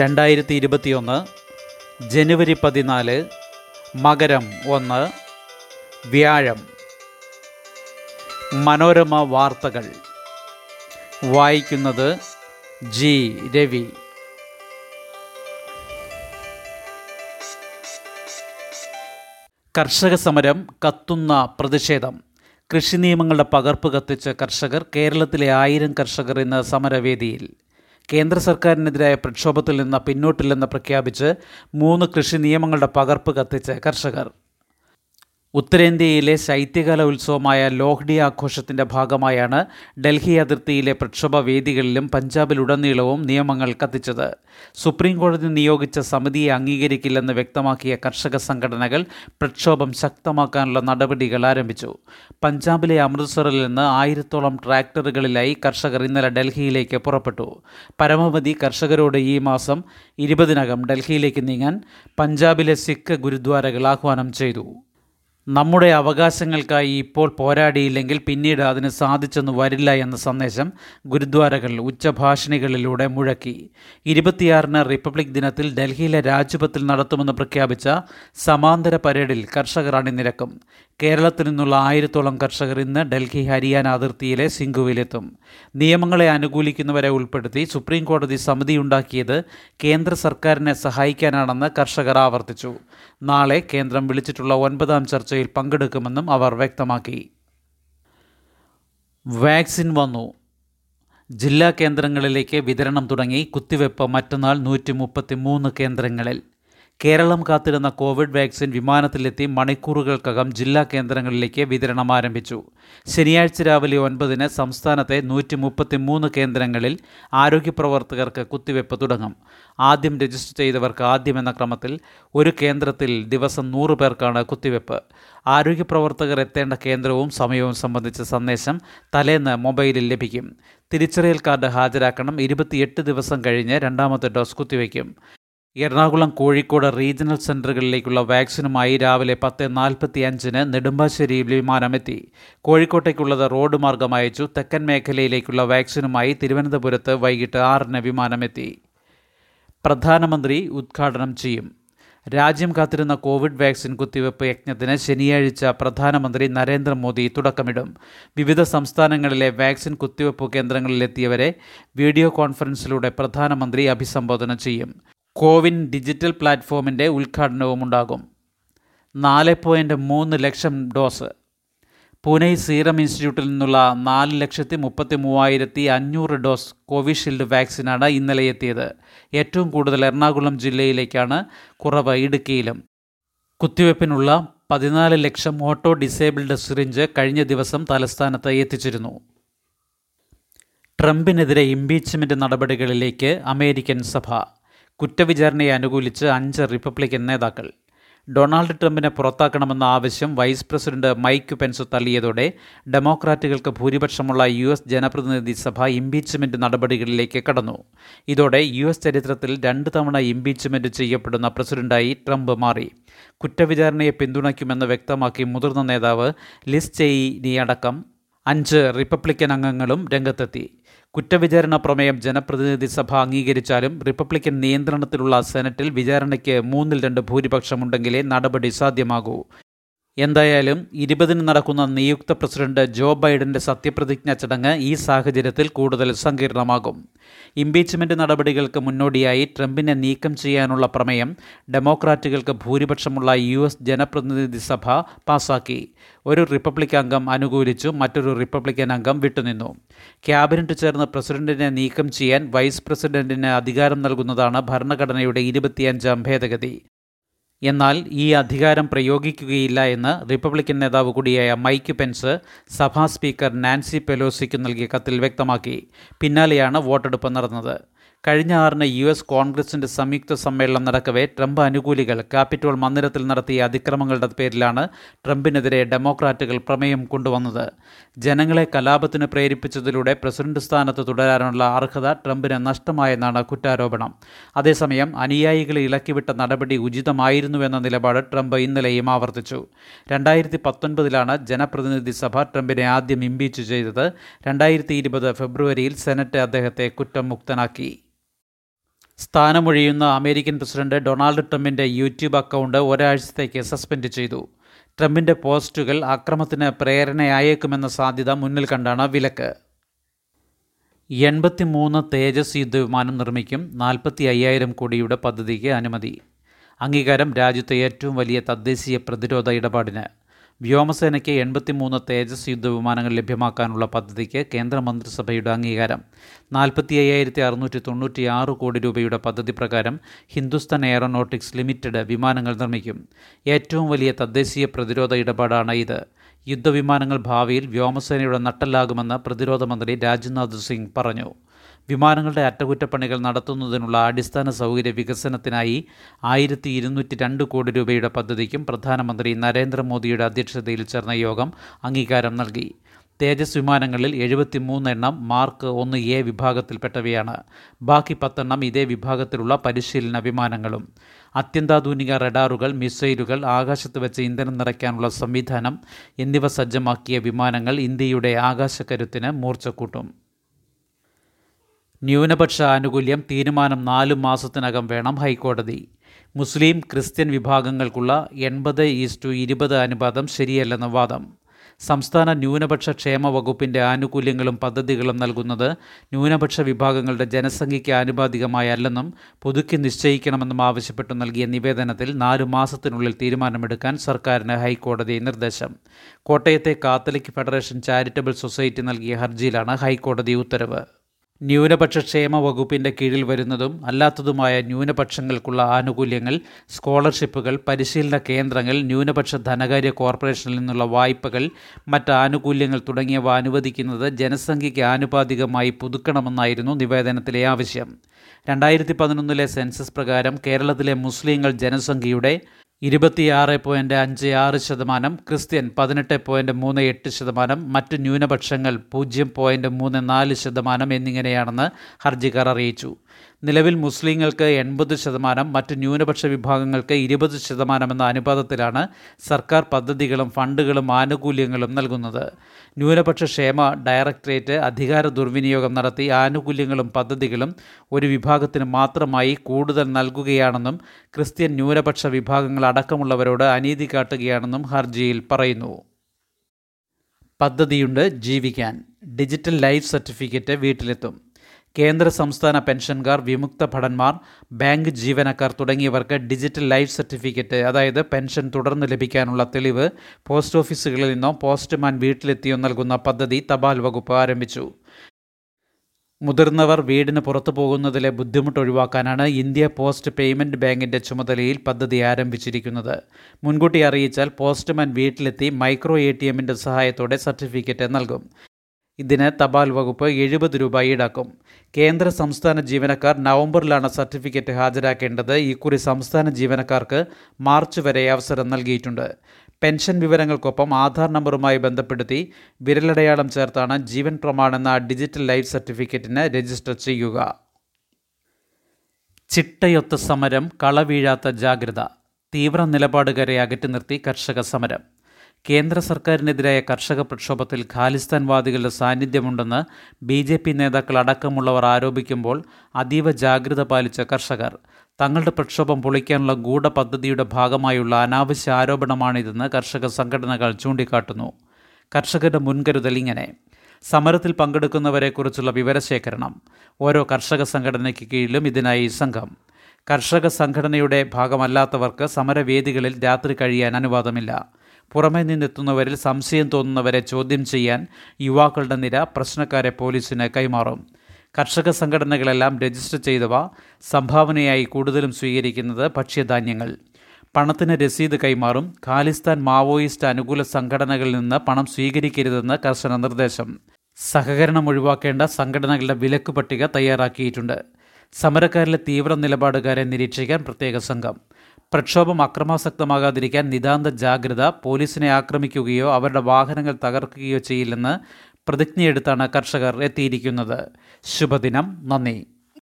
2021 ജനുവരി 14, മകരം 1, വ്യാഴം. മനോരമ വാർത്തകൾ വായിക്കുന്നത് ജി. രവി. കർഷക സമരം, കത്തുന്ന പ്രതിഷേധം. കൃഷി നിയമങ്ങളുടെ പകർപ്പ് കത്തിച്ച് കർഷകർ. കേരളത്തിലെ 1000 കർഷകർ ഇന്ന് സമരവേദിയിൽ. കേന്ദ്ര സർക്കാരിനെതിരായ പ്രക്ഷോഭത്തിൽ നിന്ന് പിന്നോട്ടില്ലെന്ന് പ്രഖ്യാപിച്ച് 3 കൃഷി നിയമങ്ങളുടെ പകർപ്പ് കത്തിച്ച് കർഷകർ. ഉത്തരേന്ത്യയിലെ ശൈത്യകാല ഉത്സവമായ ലോഹ്ഡി ആഘോഷത്തിൻ്റെ ഭാഗമായാണ് ഡൽഹി അതിർത്തിയിലെ പ്രക്ഷോഭ വേദികളിലും പഞ്ചാബിലുടനീളവും നിയമങ്ങൾ കത്തിച്ചത്. സുപ്രീംകോടതി നിയോഗിച്ച സമിതിയെ അംഗീകരിക്കില്ലെന്ന് വ്യക്തമാക്കിയ കർഷക സംഘടനകൾ പ്രക്ഷോഭം ശക്തമാക്കാനുള്ള നടപടികൾ ആരംഭിച്ചു. പഞ്ചാബിലെ അമൃത്സറിൽ നിന്ന് 1000-ഓളം ട്രാക്ടറുകളിലായി കർഷകർ ഇന്നലെ ഡൽഹിയിലേക്ക് പുറപ്പെട്ടു. പരമാവധി കർഷകരോട് ഈ മാസം 20-നകം ഡൽഹിയിലേക്ക് നീങ്ങാൻ പഞ്ചാബിലെ സിഖ് ഗുരുദ്വാരകൾ ആഹ്വാനം ചെയ്തു. നമ്മുടെ അവകാശങ്ങൾക്കായി ഇപ്പോൾ പോരാടിയില്ലെങ്കിൽ പിന്നീട് അതിന് സാധിച്ചെന്ന് വരില്ല എന്ന സന്ദേശം ഗുരുദ്വാരകൾ ഉച്ചഭാഷണികളിലൂടെ മുഴക്കി. 26-ന് റിപ്പബ്ലിക് ദിനത്തിൽ ഡൽഹിയിലെ രാജ്പഥിൽ നടത്തുമെന്ന് പ്രഖ്യാപിച്ച സമാന്തര പരേഡിൽ കർഷകർ അണിനിരക്കും. കേരളത്തിൽ നിന്നുള്ള 1000-ഓളം കർഷകർ ഇന്ന് ഡൽഹി ഹരിയാന അതിർത്തിയിലെ സിംഗുവിലെത്തും. നിയമങ്ങളെ അനുകൂലിക്കുന്നവരെ ഉൾപ്പെടുത്തി സുപ്രീംകോടതി സമിതിയുണ്ടാക്കിയത് കേന്ദ്ര സർക്കാരിനെ സഹായിക്കാനാണെന്ന് കർഷകർ ആവർത്തിച്ചു. നാളെ കേന്ദ്രം വിളിച്ചിട്ടുള്ള 9-ാം ചർച്ചയിൽ പങ്കെടുക്കുമെന്നും അവർ വ്യക്തമാക്കി. വാക്സിൻ വന്നു, ജില്ലാ കേന്ദ്രങ്ങളിലേക്ക് വിതരണം തുടങ്ങി. കുത്തിവെപ്പ് മറ്റന്നാൾ 133 കേന്ദ്രങ്ങളിൽ. കേരളം കാത്തിരുന്ന കോവിഡ് വാക്സിൻ വിമാനത്തിലെത്തി മണിക്കൂറുകൾക്കകം ജില്ലാ കേന്ദ്രങ്ങളിലേക്ക് വിതരണം ആരംഭിച്ചു. ശനിയാഴ്ച രാവിലെ 9-ന് സംസ്ഥാനത്തെ 133 കേന്ദ്രങ്ങളിൽ ആരോഗ്യപ്രവർത്തകർക്ക് കുത്തിവെപ്പ് തുടങ്ങും. ആദ്യം രജിസ്റ്റർ ചെയ്തവർക്ക് ആദ്യമെന്ന ക്രമത്തിൽ ഒരു കേന്ദ്രത്തിൽ ദിവസം 100 പേർക്കാണ് കുത്തിവെപ്പ്. ആരോഗ്യപ്രവർത്തകർ എത്തേണ്ട കേന്ദ്രവും സമയവും സംബന്ധിച്ച സന്ദേശം തലേന്ന് മൊബൈലിൽ ലഭിക്കും. തിരിച്ചറിയൽ കാർഡ് ഹാജരാക്കണം. 28 ദിവസം കഴിഞ്ഞ് രണ്ടാമത്തെ ഡോസ് കുത്തിവെക്കും. എറണാകുളം, കോഴിക്കോട് റീജിയണൽ സെൻറ്ററുകളിലേക്കുള്ള വാക്സിനുമായി രാവിലെ 10:45-ന് നെടുമ്പാശ്ശേരിയിൽ വിമാനമെത്തി. കോഴിക്കോട്ടേക്കുള്ളത് റോഡ് മാർഗം അയച്ചു. തെക്കൻ മേഖലയിലേക്കുള്ള വാക്സിനുമായി തിരുവനന്തപുരത്ത് വൈകിട്ട് 6-ന് വിമാനമെത്തി. പ്രധാനമന്ത്രി ഉദ്ഘാടനം ചെയ്യും. രാജ്യം കാത്തിരുന്ന കോവിഡ് വാക്സിൻ കുത്തിവെപ്പ് യജ്ഞത്തിന് ശനിയാഴ്ച പ്രധാനമന്ത്രി നരേന്ദ്രമോദി തുടക്കമിടും. വിവിധ സംസ്ഥാനങ്ങളിലെ വാക്സിൻ കുത്തിവെപ്പ് കേന്ദ്രങ്ങളിലെത്തിയവരെ വീഡിയോ കോൺഫറൻസിലൂടെ പ്രധാനമന്ത്രി അഭിസംബോധന ചെയ്യും. കോവിൻ ഡിജിറ്റൽ പ്ലാറ്റ്ഫോമിൻ്റെ ഉദ്ഘാടനവും ഉണ്ടാകും. 4.3 ലക്ഷം ഡോസ്. പൂനെ സീറം ഇൻസ്റ്റിറ്റ്യൂട്ടിൽ നിന്നുള്ള 4,33,500 ഡോസ് കോവിഷീൽഡ് വാക്സിനാണ് ഇന്നലെ എത്തിയത്. ഏറ്റവും കൂടുതൽ എറണാകുളം ജില്ലയിലേക്കാണ്, കുറവ് ഇടുക്കിയിലും. കുത്തിവെപ്പിനുള്ള 14 ലക്ഷം ഓട്ടോ ഡിസേബിൾഡ് സിറിഞ്ച് കഴിഞ്ഞ ദിവസം തലസ്ഥാനത്ത് എത്തിച്ചിരുന്നു. ട്രംപിനെതിരെ ഇംപീച്ച്മെൻറ്റ് നടപടികളിലേക്ക് അമേരിക്കൻ സഭ. കുറ്റവിചാരണയെ അനുകൂലിച്ച് 5 റിപ്പബ്ലിക്കൻ നേതാക്കൾ. ഡൊണാൾഡ് ട്രംപിനെ പുറത്താക്കണമെന്ന ആവശ്യം വൈസ് പ്രസിഡന്റ് മൈക്ക് പെൻസ് തള്ളിയതോടെ ഡെമോക്രാറ്റുകൾക്ക് ഭൂരിപക്ഷമുള്ള US ജനപ്രതിനിധി സഭ ഇംപീച്ച്മെൻറ്റ് നടപടികളിലേക്ക് കടന്നു. ഇതോടെ US ചരിത്രത്തിൽ 2 തവണ ഇംപീച്ച്മെൻറ്റ് ചെയ്യപ്പെടുന്ന പ്രസിഡന്റായി ട്രംപ് മാറി. കുറ്റവിചാരണയെ പിന്തുണയ്ക്കുമെന്ന് വ്യക്തമാക്കി മുതിർന്ന നേതാവ് ലിസ് ചെയിനിയടക്കം 5 റിപ്പബ്ലിക്കൻ അംഗങ്ങളും രംഗത്തെത്തി. കുറ്റവിചാരണ പ്രമേയം ജനപ്രതിനിധി സഭ അംഗീകരിച്ചാലും റിപ്പബ്ലിക്കൻ നിയന്ത്രണത്തിലുള്ള സെനറ്റിൽ വിചാരണയ്ക്ക് 3/2 ഭൂരിപക്ഷമുണ്ടെങ്കിലേ നടപടി സാധ്യമാകൂ. എന്തായാലും 20-ന് നടക്കുന്ന നിയുക്ത പ്രസിഡന്റ് ജോ ബൈഡന്റെ സത്യപ്രതിജ്ഞ ചടങ്ങ് ഈ സാഹചര്യത്തിൽ കൂടുതൽ സങ്കീർണമാകും. ഇംപീച്ച്മെൻറ്റ് നടപടികൾക്ക് മുന്നോടിയായി ട്രംപിനെ നീക്കം ചെയ്യാനുള്ള പ്രമേയം ഡെമോക്രാറ്റുകൾക്ക് ഭൂരിപക്ഷമുള്ള US ജനപ്രതിനിധി സഭ പാസാക്കി. ഒരു റിപ്പബ്ലിക്കൻ അംഗം അനുകൂലിച്ചു, മറ്റൊരു റിപ്പബ്ലിക്കൻ അംഗം വിട്ടുനിന്നു. ക്യാബിനറ്റ് ചേർന്ന് പ്രസിഡന്റിനെ നീക്കം ചെയ്യാൻ വൈസ് പ്രസിഡന്റിന് അധികാരം നൽകുന്നതാണ് ഭരണഘടനയുടെ 25-ാം ഭേദഗതി. എന്നാൽ ഈ അധികാരം പ്രയോഗിക്കുകയില്ല എന്ന് റിപ്പബ്ലിക്കൻ നേതാവ് കൂടിയായ മൈക്ക് പെൻസ് സഭാ സ്പീക്കർ നാൻസി പെലോസിക്ക് നൽകിയ കത്തിൽ വ്യക്തമാക്കി. പിന്നാലെയാണ് വോട്ടെടുപ്പ് നടന്നത്. കഴിഞ്ഞ 6-ന് US കോൺഗ്രസിൻ്റെ സംയുക്ത സമ്മേളനം നടക്കവേ ട്രംപ് അനുകൂലികൾ ക്യാപിറ്റോൾ മന്ദിരത്തിൽ നടത്തിയ അതിക്രമങ്ങളുടെ പേരിലാണ് ട്രംപിനെതിരെ ഡെമോക്രാറ്റുകൾ പ്രമേയം കൊണ്ടുവന്നത്. ജനങ്ങളെ കലാപത്തിന് പ്രേരിപ്പിച്ചതിലൂടെ പ്രസിഡന്റ് സ്ഥാനത്ത് തുടരാനുള്ള അർഹത ട്രംപിന് നഷ്ടമായെന്നാണ് കുറ്റാരോപണം. അതേസമയം അനുയായികളെ ഇളക്കിവിട്ട നടപടി ഉചിതമായിരുന്നുവെന്ന നിലപാട് ട്രംപ് ഇന്നലെയും ആവർത്തിച്ചു. 2019-ലാണ് ജനപ്രതിനിധി സഭ ട്രംപിനെ ആദ്യം ഇംപീച്ച് ചെയ്തത്. 2020 ഫെബ്രുവരിയിൽ സെനറ്റ് അദ്ദേഹത്തെ കുറ്റം മുക്തനാക്കി. സ്ഥാനമൊഴിയുന്ന അമേരിക്കൻ പ്രസിഡന്റ് ഡൊണാൾഡ് ട്രംപിന്റെ യൂട്യൂബ് അക്കൗണ്ട് ഒരാഴ്ചത്തേക്ക് സസ്പെൻഡ് ചെയ്തു. ട്രംപിന്റെ പോസ്റ്റുകൾ അക്രമത്തിന് പ്രേരണയായേക്കുമെന്ന സാധ്യത മുന്നിൽ കണ്ടാണ് വിലക്ക്. 83 തേജസ് യുദ്ധവിമാനം നിർമ്മിക്കും. 45,000 കോടിയുടെ പദ്ധതിക്ക് അനുമതി. അംഗീകാരം രാജ്യത്തെ ഏറ്റവും വലിയ തദ്ദേശീയ പ്രതിരോധ ഇടപാടിന്. വ്യോമസേനയ്ക്ക് 83 തേജസ് യുദ്ധവിമാനങ്ങൾ ലഭ്യമാക്കാനുള്ള പദ്ധതിക്ക് കേന്ദ്രമന്ത്രിസഭയുടെ അംഗീകാരം. 45,696 കോടി രൂപയുടെ പദ്ധതി പ്രകാരം ഹിന്ദുസ്ഥാൻ എയറോനോട്ടിക്സ് ലിമിറ്റഡ് വിമാനങ്ങൾ നിർമ്മിക്കും. ഏറ്റവും വലിയ തദ്ദേശീയ പ്രതിരോധ ഇടപാടാണ് ഇത്. യുദ്ധവിമാനങ്ങൾ ഭാവിയിൽ വ്യോമസേനയുടെ നട്ടെല്ലാകുമെന്ന് പ്രതിരോധ മന്ത്രി രാജ്നാഥ് സിംഗ് പറഞ്ഞു. വിമാനങ്ങളുടെ അറ്റകുറ്റപ്പണികൾ നടത്തുന്നതിനുള്ള അടിസ്ഥാന സൗകര്യ വികസനത്തിനായി 1,202 കോടി രൂപയുടെ പദ്ധതിക്കും പ്രധാനമന്ത്രി നരേന്ദ്രമോദിയുടെ അധ്യക്ഷതയിൽ ചേർന്ന യോഗം അംഗീകാരം നൽകി. തേജസ് വിമാനങ്ങളിൽ 73 എണ്ണം Mark 1A വിഭാഗത്തിൽപ്പെട്ടവയാണ്. ബാക്കി 10 എണ്ണം ഇതേ വിഭാഗത്തിലുള്ള പരിശീലന വിമാനങ്ങളും. അത്യന്താധുനിക റഡാറുകൾ, മിസൈലുകൾ, ആകാശത്ത് വെച്ച് ഇന്ധനം നിറയ്ക്കാനുള്ള സംവിധാനം എന്നിവ സജ്ജമാക്കിയ വിമാനങ്ങൾ ഇന്ത്യയുടെ ആകാശക്കരുത്തിന് മൂർച്ച കൂട്ടും. ന്യൂനപക്ഷ ആനുകൂല്യം തീരുമാനം 4 മാസത്തിനകം വേണം. ഹൈക്കോടതി മുസ്ലിം ക്രിസ്ത്യൻ വിഭാഗങ്ങൾക്കുള്ള 80:20 അനുപാതം ശരിയല്ലെന്ന വാദം. സംസ്ഥാന ന്യൂനപക്ഷ ക്ഷേമ വകുപ്പിൻ്റെ ആനുകൂല്യങ്ങളും പദ്ധതികളും നൽകുന്നത് ന്യൂനപക്ഷ വിഭാഗങ്ങളുടെ ജനസംഖ്യയ്ക്ക് ആനുപാതികമായല്ലെന്നും പുതുക്കി നിശ്ചയിക്കണമെന്നും ആവശ്യപ്പെട്ടു നൽകിയ നിവേദനത്തിൽ 4 മാസത്തിനുള്ളിൽ തീരുമാനമെടുക്കാൻ സർക്കാരിന് ഹൈക്കോടതി നിർദ്ദേശം. കോട്ടയത്തെ കാത്തലിക് ഫെഡറേഷൻ ചാരിറ്റബിൾ സൊസൈറ്റി നൽകിയ ഹർജിയിലാണ് ഹൈക്കോടതി ഉത്തരവ്. ന്യൂനപക്ഷ ക്ഷേമ വകുപ്പിൻ്റെ കീഴിൽ വരുന്നതും അല്ലാത്തതുമായ ന്യൂനപക്ഷങ്ങൾക്കുള്ള ആനുകൂല്യങ്ങൾ, സ്കോളർഷിപ്പുകൾ, പരിശീലന കേന്ദ്രങ്ങൾ, ന്യൂനപക്ഷ ധനകാര്യ കോർപ്പറേഷനിൽ നിന്നുള്ള വായ്പകൾ, മറ്റ് ആനുകൂല്യങ്ങൾ തുടങ്ങിയവ അനുവദിക്കുന്നത് ജനസംഖ്യയ്ക്ക് ആനുപാതികമായി പുതുക്കണമെന്നായിരുന്നു നിവേദനത്തിലെ ആവശ്യം. 2011 സെൻസസ് പ്രകാരം കേരളത്തിലെ മുസ്ലിങ്ങൾ ജനസംഖ്യയുടെ 26.56%, ക്രിസ്ത്യൻ 18.38%, മറ്റ് ന്യൂനപക്ഷങ്ങൾ 0.34% എന്നിങ്ങനെയാണെന്ന് ഹർജിക്കാർ അറിയിച്ചു. നിലവിൽ മുസ്ലിങ്ങൾക്ക് 80%, മറ്റ് ന്യൂനപക്ഷ വിഭാഗങ്ങൾക്ക് 20% എന്ന അനുപാതത്തിലാണ് സർക്കാർ പദ്ധതികളും ഫണ്ടുകളും ആനുകൂല്യങ്ങളും നൽകുന്നത്. ന്യൂനപക്ഷ ക്ഷേമ ഡയറക്ടറേറ്റ് അധികാര ദുർവിനിയോഗം നടത്തി ആനുകൂല്യങ്ങളും പദ്ധതികളും ഒരു വിഭാഗത്തിന് മാത്രമായി കൂടുതൽ നൽകുകയാണെന്നും ക്രിസ്ത്യൻ ന്യൂനപക്ഷ വിഭാഗങ്ങൾ അടക്കമുള്ളവരോട് അനീതി കാട്ടുകയാണെന്നും ഹർജിയിൽ പറയുന്നു. പദ്ധതിയുണ്ട് ജീവിക്കാൻ. ഡിജിറ്റൽ ലൈഫ് സർട്ടിഫിക്കറ്റ് വീട്ടിലെത്തും. കേന്ദ്ര സംസ്ഥാന പെൻഷൻകാർ, വിമുക്ത ഭടന്മാർ, ബാങ്ക് ജീവനക്കാർ തുടങ്ങിയവർക്ക് ഡിജിറ്റൽ ലൈഫ് സർട്ടിഫിക്കറ്റ്, അതായത് പെൻഷൻ തുടർന്ന് ലഭിക്കാനുള്ള തെളിവ് പോസ്റ്റ് ഓഫീസുകളിൽ നിന്നോ പോസ്റ്റ്മാൻ വീട്ടിലെത്തിയോ നൽകുന്ന പദ്ധതി തപാൽ വകുപ്പ് ആരംഭിച്ചു. മുതിർന്നവർ വീടിന് പുറത്തു പോകുന്നതിലെ ബുദ്ധിമുട്ട് ഒഴിവാക്കാനാണ് ഇന്ത്യ പോസ്റ്റ് പേയ്മെൻറ്റ് ബാങ്കിൻ്റെ ചുമതലയിൽ പദ്ധതി ആരംഭിച്ചിരിക്കുന്നത്. മുൻകൂട്ടി അറിയിച്ചാൽ പോസ്റ്റ്മാൻ വീട്ടിലെത്തി മൈക്രോ ATMൻ്റെ സഹായത്തോടെ സർട്ടിഫിക്കറ്റ് നൽകും. ഇതിന് തപാൽ വകുപ്പ് 70 രൂപ ഈടാക്കും. കേന്ദ്ര സംസ്ഥാന ജീവനക്കാർ നവംബറിലാണ് സർട്ടിഫിക്കറ്റ് ഹാജരാക്കേണ്ടത്. ഇക്കുറി സംസ്ഥാന ജീവനക്കാർക്ക് മാർച്ച് വരെ അവസരം നൽകിയിട്ടുണ്ട്. പെൻഷൻ വിവരങ്ങൾക്കൊപ്പം ആധാർ നമ്പറുമായി ബന്ധപ്പെടുത്തി വിരലടയാളം ചേർത്താണ് ജീവൻ പ്രമാൺ എന്ന ഡിജിറ്റൽ ലൈഫ് സർട്ടിഫിക്കറ്റിന് രജിസ്റ്റർ ചെയ്യുക. ചിട്ടയൊത്ത സമരം, കളവീഴാത്ത ജാഗ്രത. തീവ്ര നിലപാടുകാരെ അകറ്റി നിർത്തി കർഷക സമരം. കേന്ദ്ര സർക്കാരിനെതിരായ കർഷക പ്രക്ഷോഭത്തിൽ ഖാലിസ്ഥാൻവാദികളുടെ സാന്നിധ്യമുണ്ടെന്ന് BJP നേതാക്കളടക്കമുള്ളവർ ആരോപിക്കുമ്പോൾ അതീവ ജാഗ്രത പാലിച്ച കർഷകർ തങ്ങളുടെ പ്രക്ഷോഭം പൊളിക്കാനുള്ള ഗൂഢ പദ്ധതിയുടെ ഭാഗമായുള്ള അനാവശ്യ ആരോപണമാണിതെന്ന് കർഷക സംഘടനകൾ ചൂണ്ടിക്കാട്ടുന്നു. കർഷകരുടെ മുൻകരുതൽ ഇങ്ങനെ: സമരത്തിൽ പങ്കെടുക്കുന്നവരെക്കുറിച്ചുള്ള വിവരശേഖരണം. ഓരോ കർഷക സംഘടനയ്ക്ക് കീഴിലും ഇതിനായി സംഘം. കർഷക സംഘടനയുടെ ഭാഗമല്ലാത്തവർക്ക് സമരവേദികളിൽ രാത്രി കഴിയാൻ അനുവാദമില്ല. പുറമെ നിന്നെത്തുന്നവരിൽ സംശയം തോന്നുന്നവരെ ചോദ്യം ചെയ്യാൻ യുവാക്കളുടെ നിര പ്രശ്നക്കാരെ പോലീസിന് കൈമാറും. കർഷക സംഘടനകളെല്ലാം രജിസ്റ്റർ ചെയ്തവ. സംഭാവനയായി കൂടുതലും സ്വീകരിക്കുന്നത് ഭക്ഷ്യധാന്യങ്ങൾ. പണത്തിന് രസീത് കൈമാറും. ഖാലിസ്ഥാൻ മാവോയിസ്റ്റ് അനുകൂല സംഘടനകളിൽ നിന്ന് പണം സ്വീകരിക്കരുതെന്ന് കർശന നിർദ്ദേശം. സഹകരണം ഒഴിവാക്കേണ്ട സംഘടനകളുടെ വിലക്ക് പട്ടിക തയ്യാറാക്കിയിട്ടുണ്ട്. സമരക്കാരിലെ തീവ്ര നിലപാടുകാരെ നിരീക്ഷിക്കാൻ പ്രത്യേക സംഘം. പ്രക്ഷോഭം അക്രമാസക്തമാകാതിരിക്കാൻ നിതാന്ത ജാഗ്രത. പോലീസിനെ ആക്രമിക്കുകയോ അവരുടെ വാഹനങ്ങൾ തകർക്കുകയോ ചെയ്യില്ലെന്ന് പ്രതിജ്ഞയെടുത്താണ് കർഷകർ എത്തിയിരിക്കുന്നത്. ശുഭദിനം. നന്ദി.